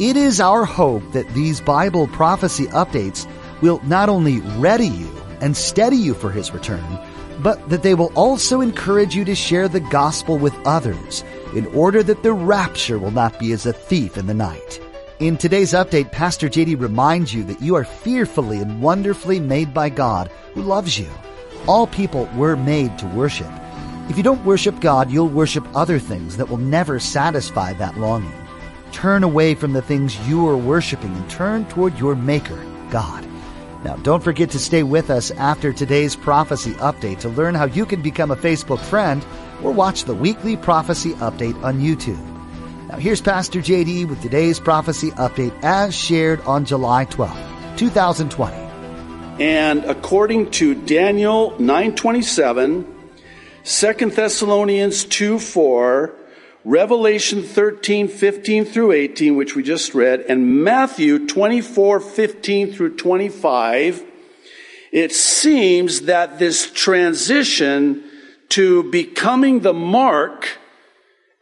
It is our hope that these Bible prophecy updates will not only ready you and steady you for His return, but that they will also encourage you to share the gospel with others in order that the rapture will not be as a thief in the night. In today's update, Pastor J.D. reminds you that you are fearfully and wonderfully made by God who loves you. All people were made to worship. If you don't worship God, you'll worship other things that will never satisfy that longing. Turn away from the things you are worshiping and turn toward your Maker, God. Now, don't forget to stay with us after today's Prophecy Update to learn how you can become a Facebook friend or watch the weekly Prophecy Update on YouTube. Now, here's Pastor J.D. with today's Prophecy Update as shared on July 12, 2020. And according to Daniel 9:27, 2 Thessalonians 2:4, Revelation 13:15 through 18, which we just read, and Matthew 24:15 through 25, it seems that this transition to becoming the mark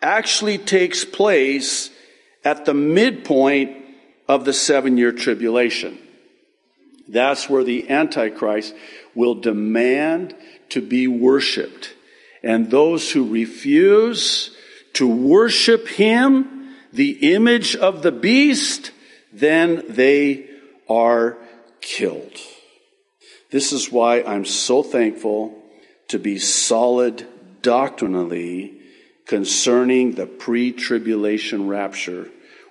actually takes place at the midpoint of the 7-year tribulation. That's where the Antichrist will demand to be worshiped. And those who refuse to worship him, the image of the beast, then they are killed. This is why I'm so thankful to be solid doctrinally concerning the pre-tribulation rapture.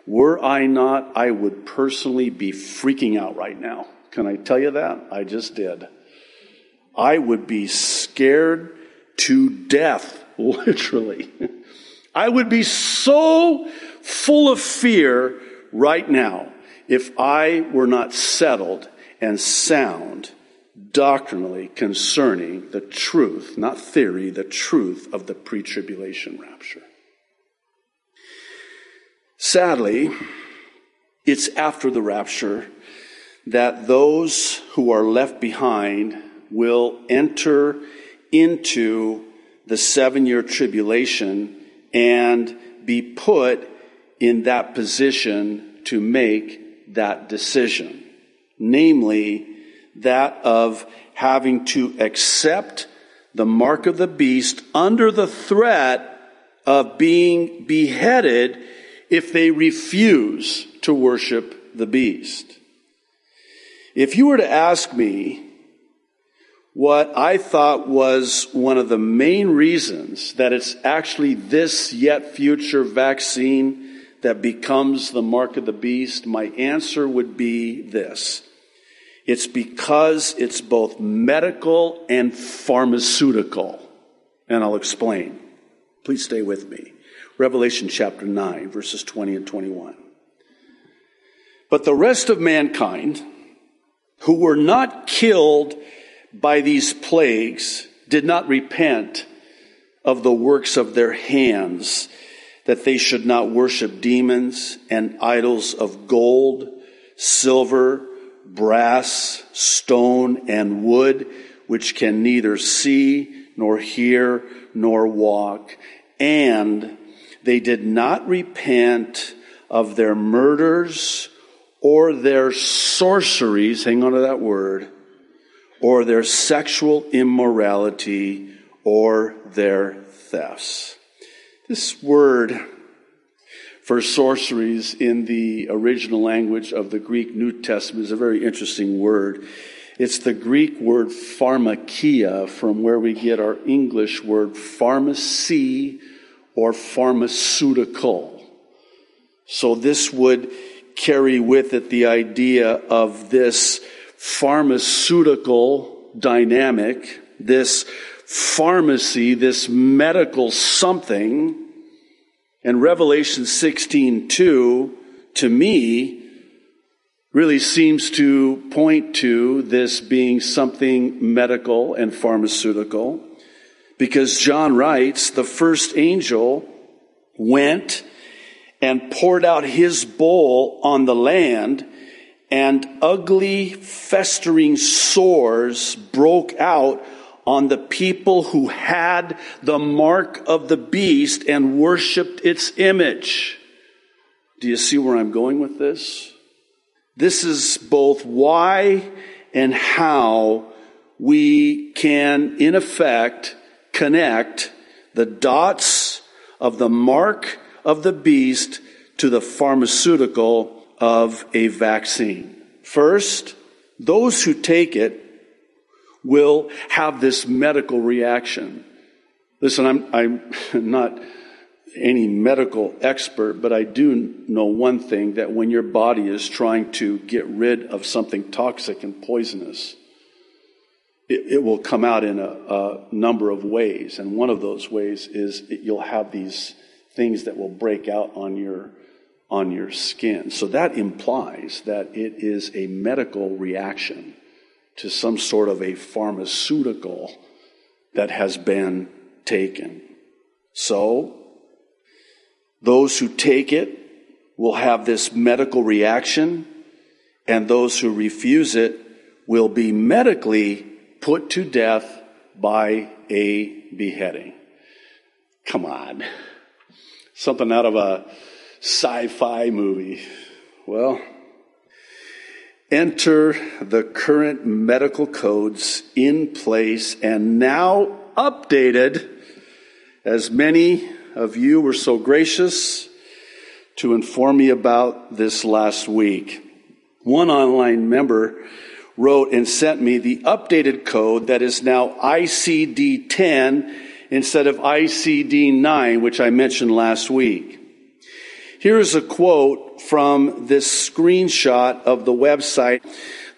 Were I not, I would personally be freaking out right now. Can I tell you that? I just did. I would be scared to death, literally. I would be so full of fear right now if I were not settled and sound doctrinally concerning the truth, not theory, the truth of the pre-tribulation rapture. Sadly, it's after the rapture that those who are left behind will enter into the 7-year tribulation and be put in that position to make that decision, namely that of having to accept the mark of the beast under the threat of being beheaded if they refuse to worship the beast. If you were to ask me what I thought was one of the main reasons that it's actually this yet future vaccine that becomes the mark of the beast, my answer would be this. It's because it's both medical and pharmaceutical. And I'll explain. Please stay with me. Revelation chapter 9, verses 20 and 21. But the rest of mankind who were not killed by these plagues did not repent of the works of their hands, that they should not worship demons and idols of gold, silver, brass, stone, and wood, which can neither see nor hear nor walk. And they did not repent of their murders or their sorceries, hang on to that word, or their sexual immorality, or their thefts. This word for sorceries in the original language of the Greek New Testament is a very interesting word. It's the Greek word pharmakia, from where we get our English word pharmacy or pharmaceutical. So this would carry with it the idea of this pharmaceutical dynamic, this pharmacy, this medical something. And Revelation 16:2 to me, really seems to point to this being something medical and pharmaceutical, because John writes, the first angel went and poured out his bowl on the land, and ugly, festering sores broke out on the people who had the mark of the beast and worshiped its image. Do you see where I'm going with this? This is both why and how we can, in effect, connect the dots of the mark of the beast to the pharmaceutical of a vaccine. First, those who take it will have this medical reaction. Listen, I'm not any medical expert, but I do know one thing, that when your body is trying to get rid of something toxic and poisonous, it will come out in a number of ways. And one of those ways is you'll have these things that will break out on your skin. So that implies that it is a medical reaction to some sort of a pharmaceutical that has been taken. So those who take it will have this medical reaction, and those who refuse it will be medically put to death by a beheading. Come on. Something out of a sci-fi movie. Well, enter the current medical codes in place and now updated, as many of you were so gracious to inform me about this last week. One online member wrote and sent me the updated code that is now ICD-10 instead of ICD-9, which I mentioned last week. Here is a quote from this screenshot of the website.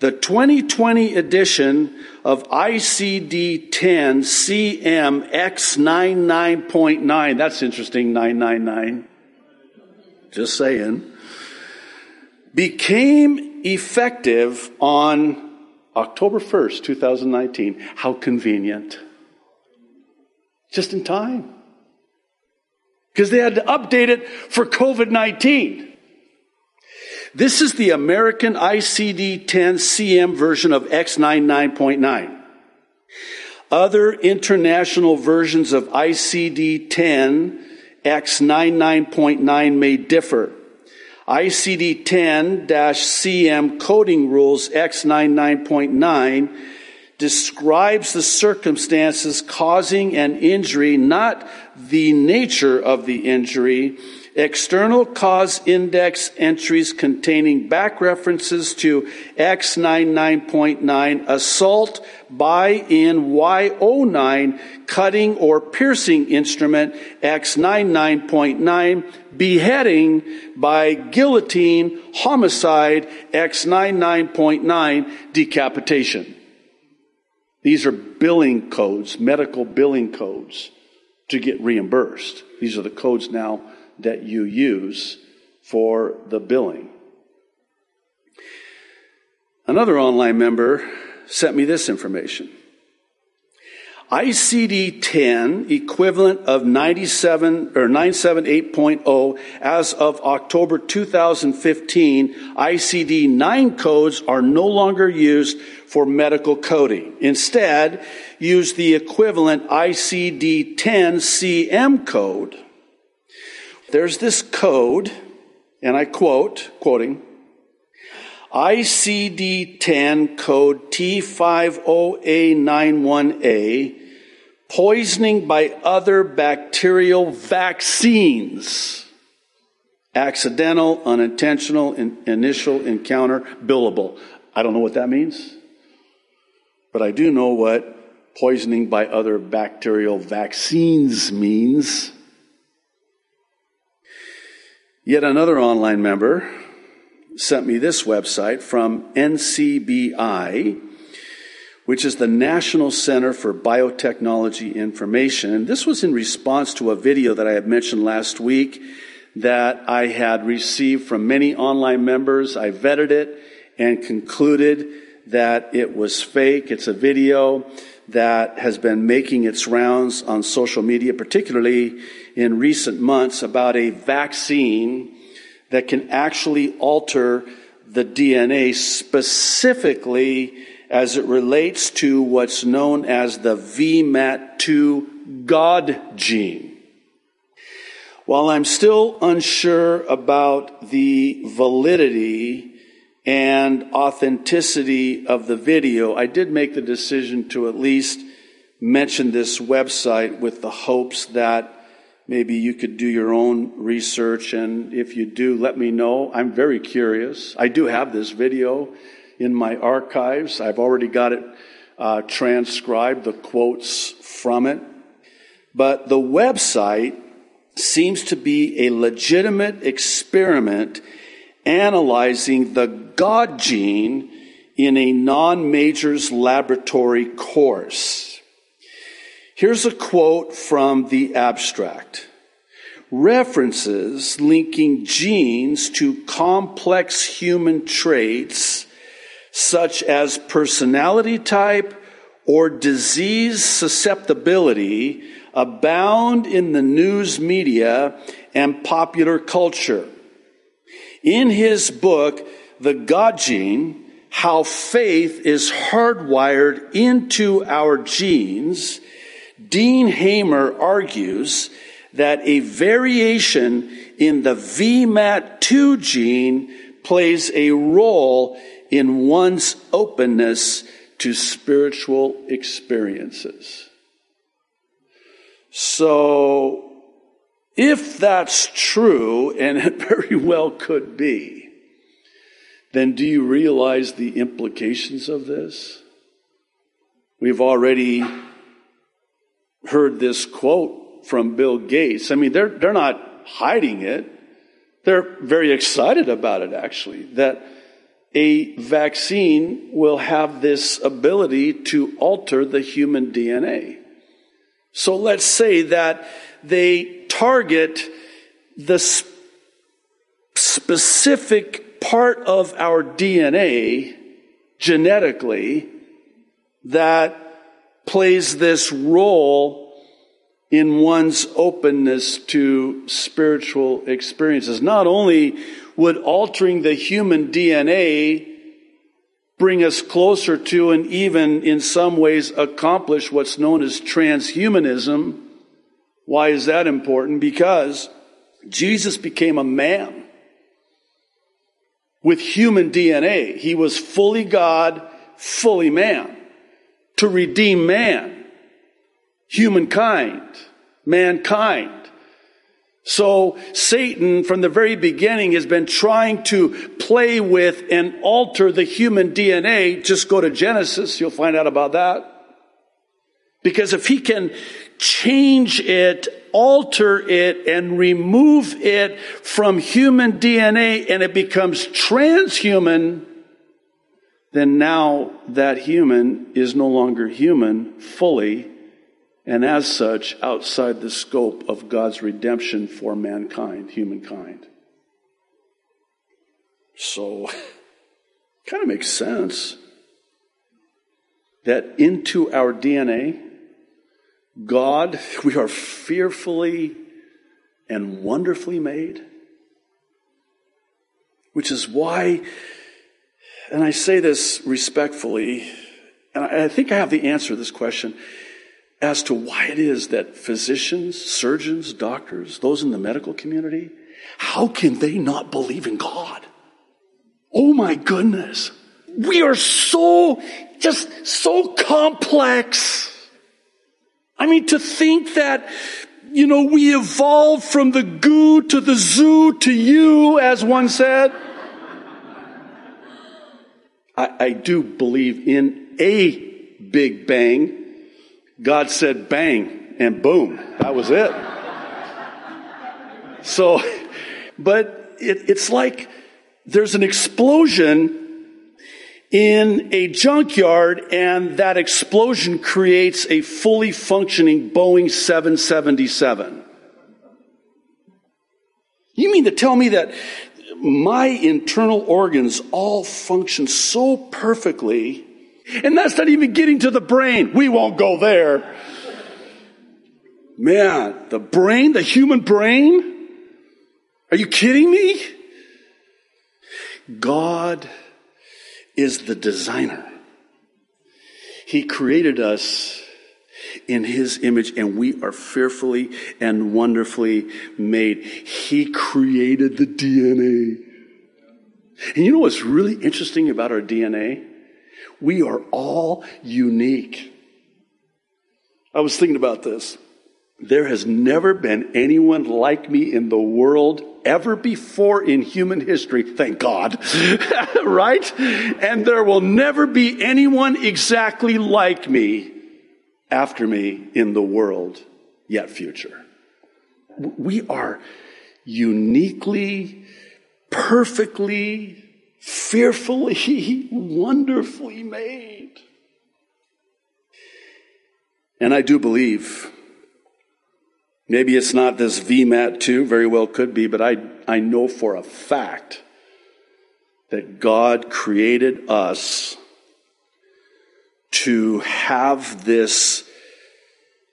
The 2020 edition of ICD-10-CMX99.9, that's interesting, 999, just saying, became effective on October 1st, 2019. How convenient. Just in time. Because they had to update it for COVID-19. This is the American ICD-10-CM version of X99.9. Other international versions of ICD-10-X99.9 may differ. ICD-10-CM coding rules X99.9 describes the circumstances causing an injury, not the nature of the injury. External cause index entries containing back references to X99.9, assault by in Y09, cutting or piercing instrument, X99.9, beheading by guillotine, homicide, X99.9, decapitation. These are billing codes, medical billing codes, to get reimbursed. These are the codes now that you use for the billing. Another online member sent me this information. ICD-10 equivalent of 978.0 as of October 2015, ICD-9 codes are no longer used for medical coding. Instead, use the equivalent ICD-10-CM code. There's this code, and I quoting, ICD-10 code T50A91A, poisoning by other bacterial vaccines, accidental, unintentional, initial encounter, billable. I don't know what that means, but I do know what poisoning by other bacterial vaccines means. Yet another online member sent me this website from NCBI, which is the National Center for Biotechnology Information. And this was in response to a video that I had mentioned last week that I had received from many online members. I vetted it and concluded that it was fake. It's a video that has been making its rounds on social media, particularly in recent months, about a vaccine that can actually alter the DNA, specifically as it relates to what's known as the VMAT2 God gene. While I'm still unsure about the validity and authenticity of the video, I did make the decision to at least mention this website with the hopes that maybe you could do your own research, and if you do, let me know. I'm very curious. I do have this video in my archives. I've already got it transcribed, the quotes from it. But the website seems to be a legitimate experiment analyzing the God gene in a non-majors laboratory course. Here's a quote from the abstract. References linking genes to complex human traits such as personality type or disease susceptibility abound in the news media and popular culture. In his book, The God Gene, How Faith is Hardwired into Our Genes, Dean Hamer argues that a variation in the VMAT2 gene plays a role in one's openness to spiritual experiences. So, if that's true, and it very well could be, then do you realize the implications of this? We've already heard this quote from Bill Gates. I mean, they're not hiding it. They're very excited about it, actually, that a vaccine will have this ability to alter the human DNA. So let's say that they target the specific part of our DNA genetically that plays this role in one's openness to spiritual experiences. Not only would altering the human DNA bring us closer to and even in some ways accomplish what's known as transhumanism. Why is that important? Because Jesus became a man with human DNA. He was fully God, fully man, to redeem man, humankind, mankind. So Satan, from the very beginning, has been trying to play with and alter the human DNA. Just go to Genesis, you'll find out about that. Because if he can change it, alter it, and remove it from human DNA and it becomes transhuman, then now that human is no longer human fully, and as such, outside the scope of God's redemption for mankind, humankind. So, kind of makes sense that into our DNA, God, we are fearfully and wonderfully made, which is why, and I say this respectfully, and I think I have the answer to this question as to why it is that physicians, surgeons, doctors, those in the medical community, how can they not believe in God? Oh my goodness, we are so complex. I mean, to think that, you know, we evolved from the goo to the zoo to you, as one said. I do believe in a big bang. God said bang and boom. That was it. So, but it's like there's an explosion in a junkyard, and that explosion creates a fully functioning Boeing 777. You mean to tell me that my internal organs all function so perfectly, and that's not even getting to the brain? We won't go there. Man, the brain, the human brain? Are you kidding me? God is the designer. He created us in His image, and we are fearfully and wonderfully made. He created the DNA. And you know what's really interesting about our DNA? We are all unique. I was thinking about this. There has never been anyone like me in the world ever before in human history. Thank God. Right? And there will never be anyone exactly like me after me in the world yet future. We are uniquely, perfectly, fearfully, wonderfully made. And I do believe, maybe it's not this VMAT2, very well could be, but I know for a fact that God created us to have this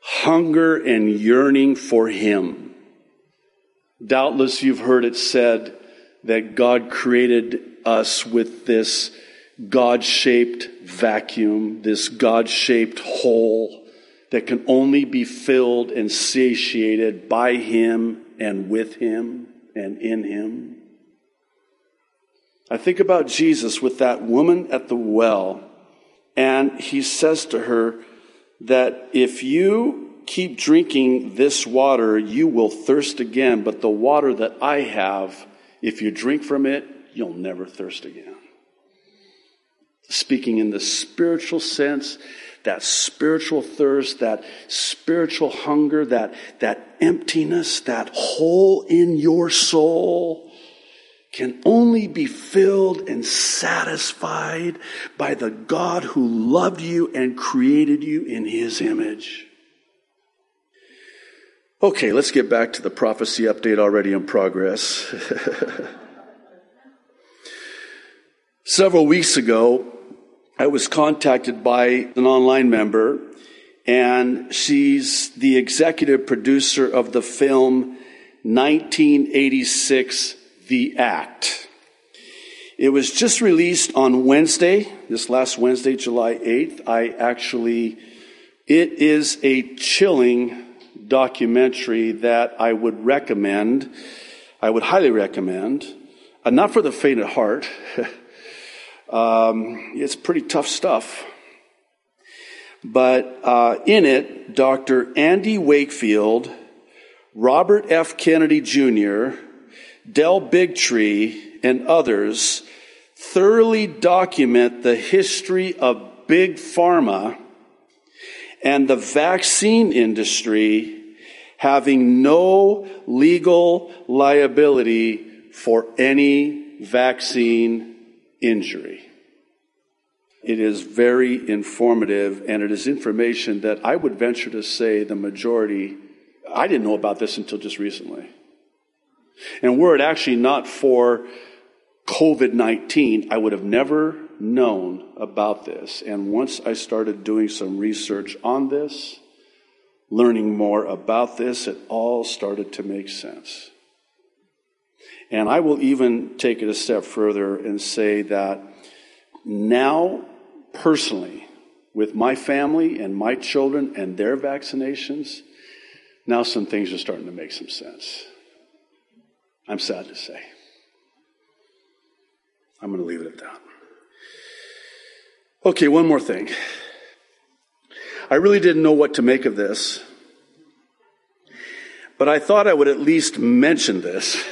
hunger and yearning for Him. Doubtless you've heard it said that God created us with this God-shaped vacuum, this God-shaped hole that can only be filled and satiated by Him and with Him and in Him. I think about Jesus with that woman at the well, and He says to her that if you keep drinking this water, you will thirst again, but the water that I have, if you drink from it, you'll never thirst again. Speaking in the spiritual sense, that spiritual thirst, that spiritual hunger, that emptiness, that hole in your soul can only be filled and satisfied by the God who loved you and created you in His image. Okay, let's get back to the prophecy update already in progress. Several weeks ago, I was contacted by an online member, and she's the executive producer of the film 1986 The Act. It was just released on Wednesday, this last Wednesday, July 8th. It is a chilling documentary that I would recommend. I would highly recommend. Not for the faint of heart. It's pretty tough stuff. But in it, Dr. Andy Wakefield, Robert F. Kennedy Jr., Del Bigtree, and others thoroughly document the history of Big Pharma and the vaccine industry having no legal liability for any vaccine injury. It is very informative, and it is information that I would venture to say the majority, I didn't know about this until just recently. And were it actually not for COVID-19, I would have never known about this. And once I started doing some research on this, learning more about this, it all started to make sense. And I will even take it a step further and say that now, personally, with my family and my children and their vaccinations, now some things are starting to make some sense. I'm sad to say. I'm going to leave it at that. Okay, one more thing. I really didn't know what to make of this, but I thought I would at least mention this.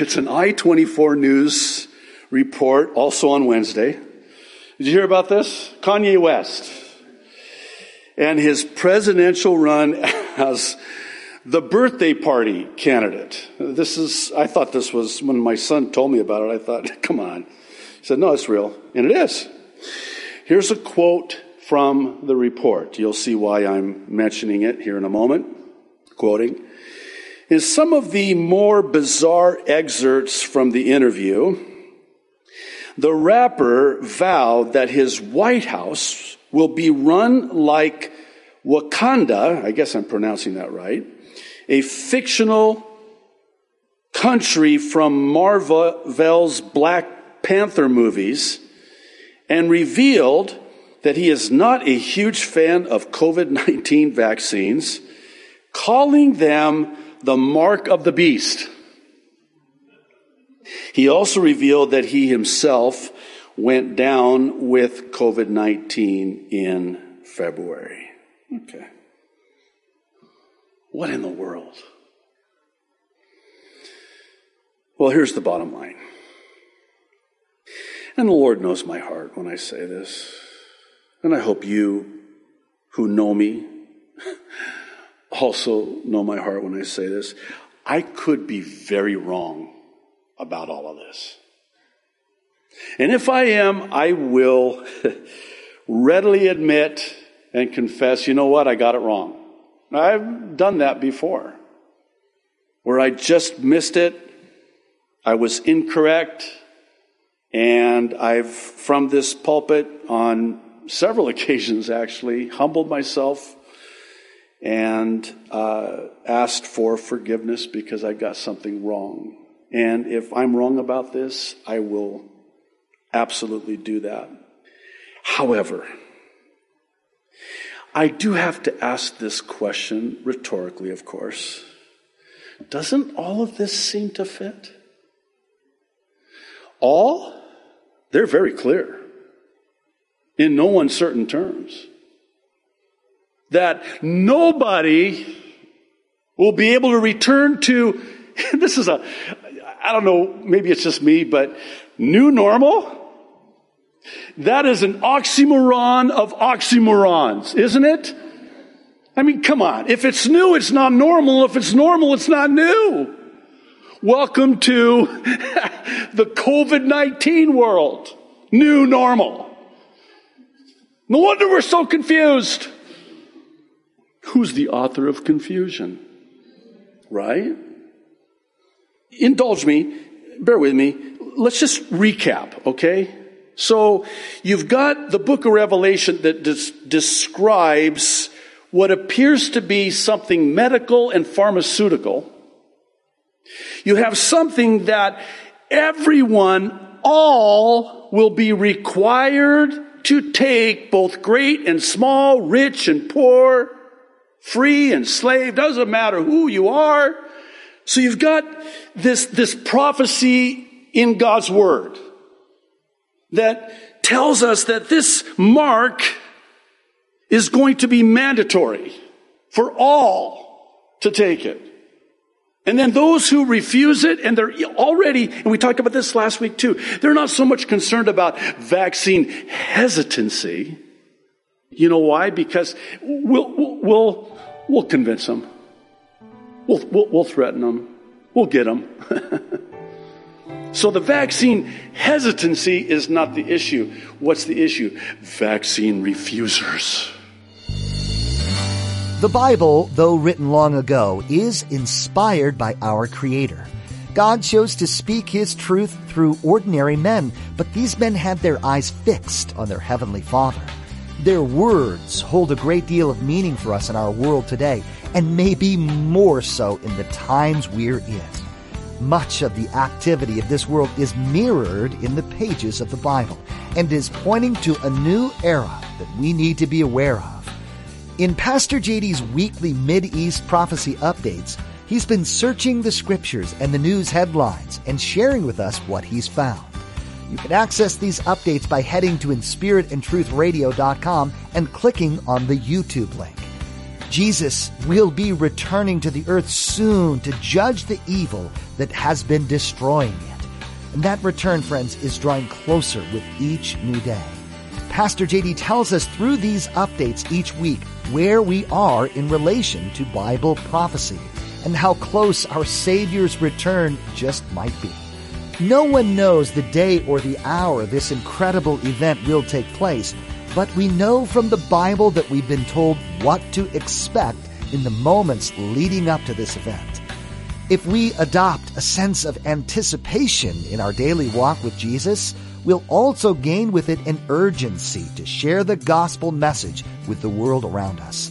It's an i24 News report, also on Wednesday. Did you hear about this? Kanye West and his presidential run as the birthday party candidate. I thought this was, when my son told me about it, I thought, come on. He said, no, it's real. And it is. Here's a quote from the report. You'll see why I'm mentioning it here in a moment. Quoting. is some of the more bizarre excerpts from the interview. The rapper vowed that his White House will be run like Wakanda, I guess I'm pronouncing that right, a fictional country from Marvel's Black Panther movies, and revealed that he is not a huge fan of COVID-19 vaccines, calling them the mark of the beast. He also revealed that he himself went down with COVID-19 in February. Okay. What in the world? Well, here's the bottom line. And the Lord knows my heart when I say this. And I hope you who know me also know my heart when I say this. I could be very wrong about all of this. And if I am, I will readily admit and confess, you know what, I got it wrong. I've done that before, where I just missed it, I was incorrect, and I've, from this pulpit on several occasions actually, humbled myself and asked for forgiveness because I got something wrong. And if I'm wrong about this, I will absolutely do that. However, I do have to ask this question rhetorically, of course. Doesn't all of this seem to fit? All? They're very clear, in no uncertain terms, that nobody will be able to return to, this is a, I don't know, maybe it's just me, but new normal? That is an oxymoron of oxymorons, isn't it? I mean, come on. If it's new, it's not normal. If it's normal, it's not new. Welcome to the COVID-19 world. New normal. No wonder we're so confused. Who's the author of confusion? Right? Indulge me. Bear with me. Let's just recap, okay? So you've got the book of Revelation that describes what appears to be something medical and pharmaceutical. You have something that everyone, all, will be required to take, both great and small, rich and poor, free and slave, doesn't matter who you are. So you've got this prophecy in God's word that tells us that this mark is going to be mandatory for all to take it. And then those who refuse it, and they're already, and we talked about this last week too, they're not so much concerned about vaccine hesitancy. You know why? Because we'll convince them. We'll threaten them. We'll get them. So the vaccine hesitancy is not the issue. What's the issue? Vaccine refusers. The Bible, though written long ago, is inspired by our Creator. God chose to speak His truth through ordinary men, but these men had their eyes fixed on their Heavenly Father. Their words hold a great deal of meaning for us in our world today, and maybe more so in the times we're in. Much of the activity of this world is mirrored in the pages of the Bible and is pointing to a new era that we need to be aware of. In Pastor J.D.'s weekly Mideast Prophecy Updates, he's been searching the scriptures and the news headlines and sharing with us what he's found. You can access these updates by heading to InSpiritAndTruthRadio.com and clicking on the YouTube link. Jesus will be returning to the earth soon to judge the evil that has been destroying it. And that return, friends, is drawing closer with each new day. Pastor J.D. tells us through these updates each week where we are in relation to Bible prophecy and how close our Savior's return just might be. No one knows the day or the hour this incredible event will take place, but we know from the Bible that we've been told what to expect in the moments leading up to this event. If we adopt a sense of anticipation in our daily walk with Jesus, we'll also gain with it an urgency to share the gospel message with the world around us.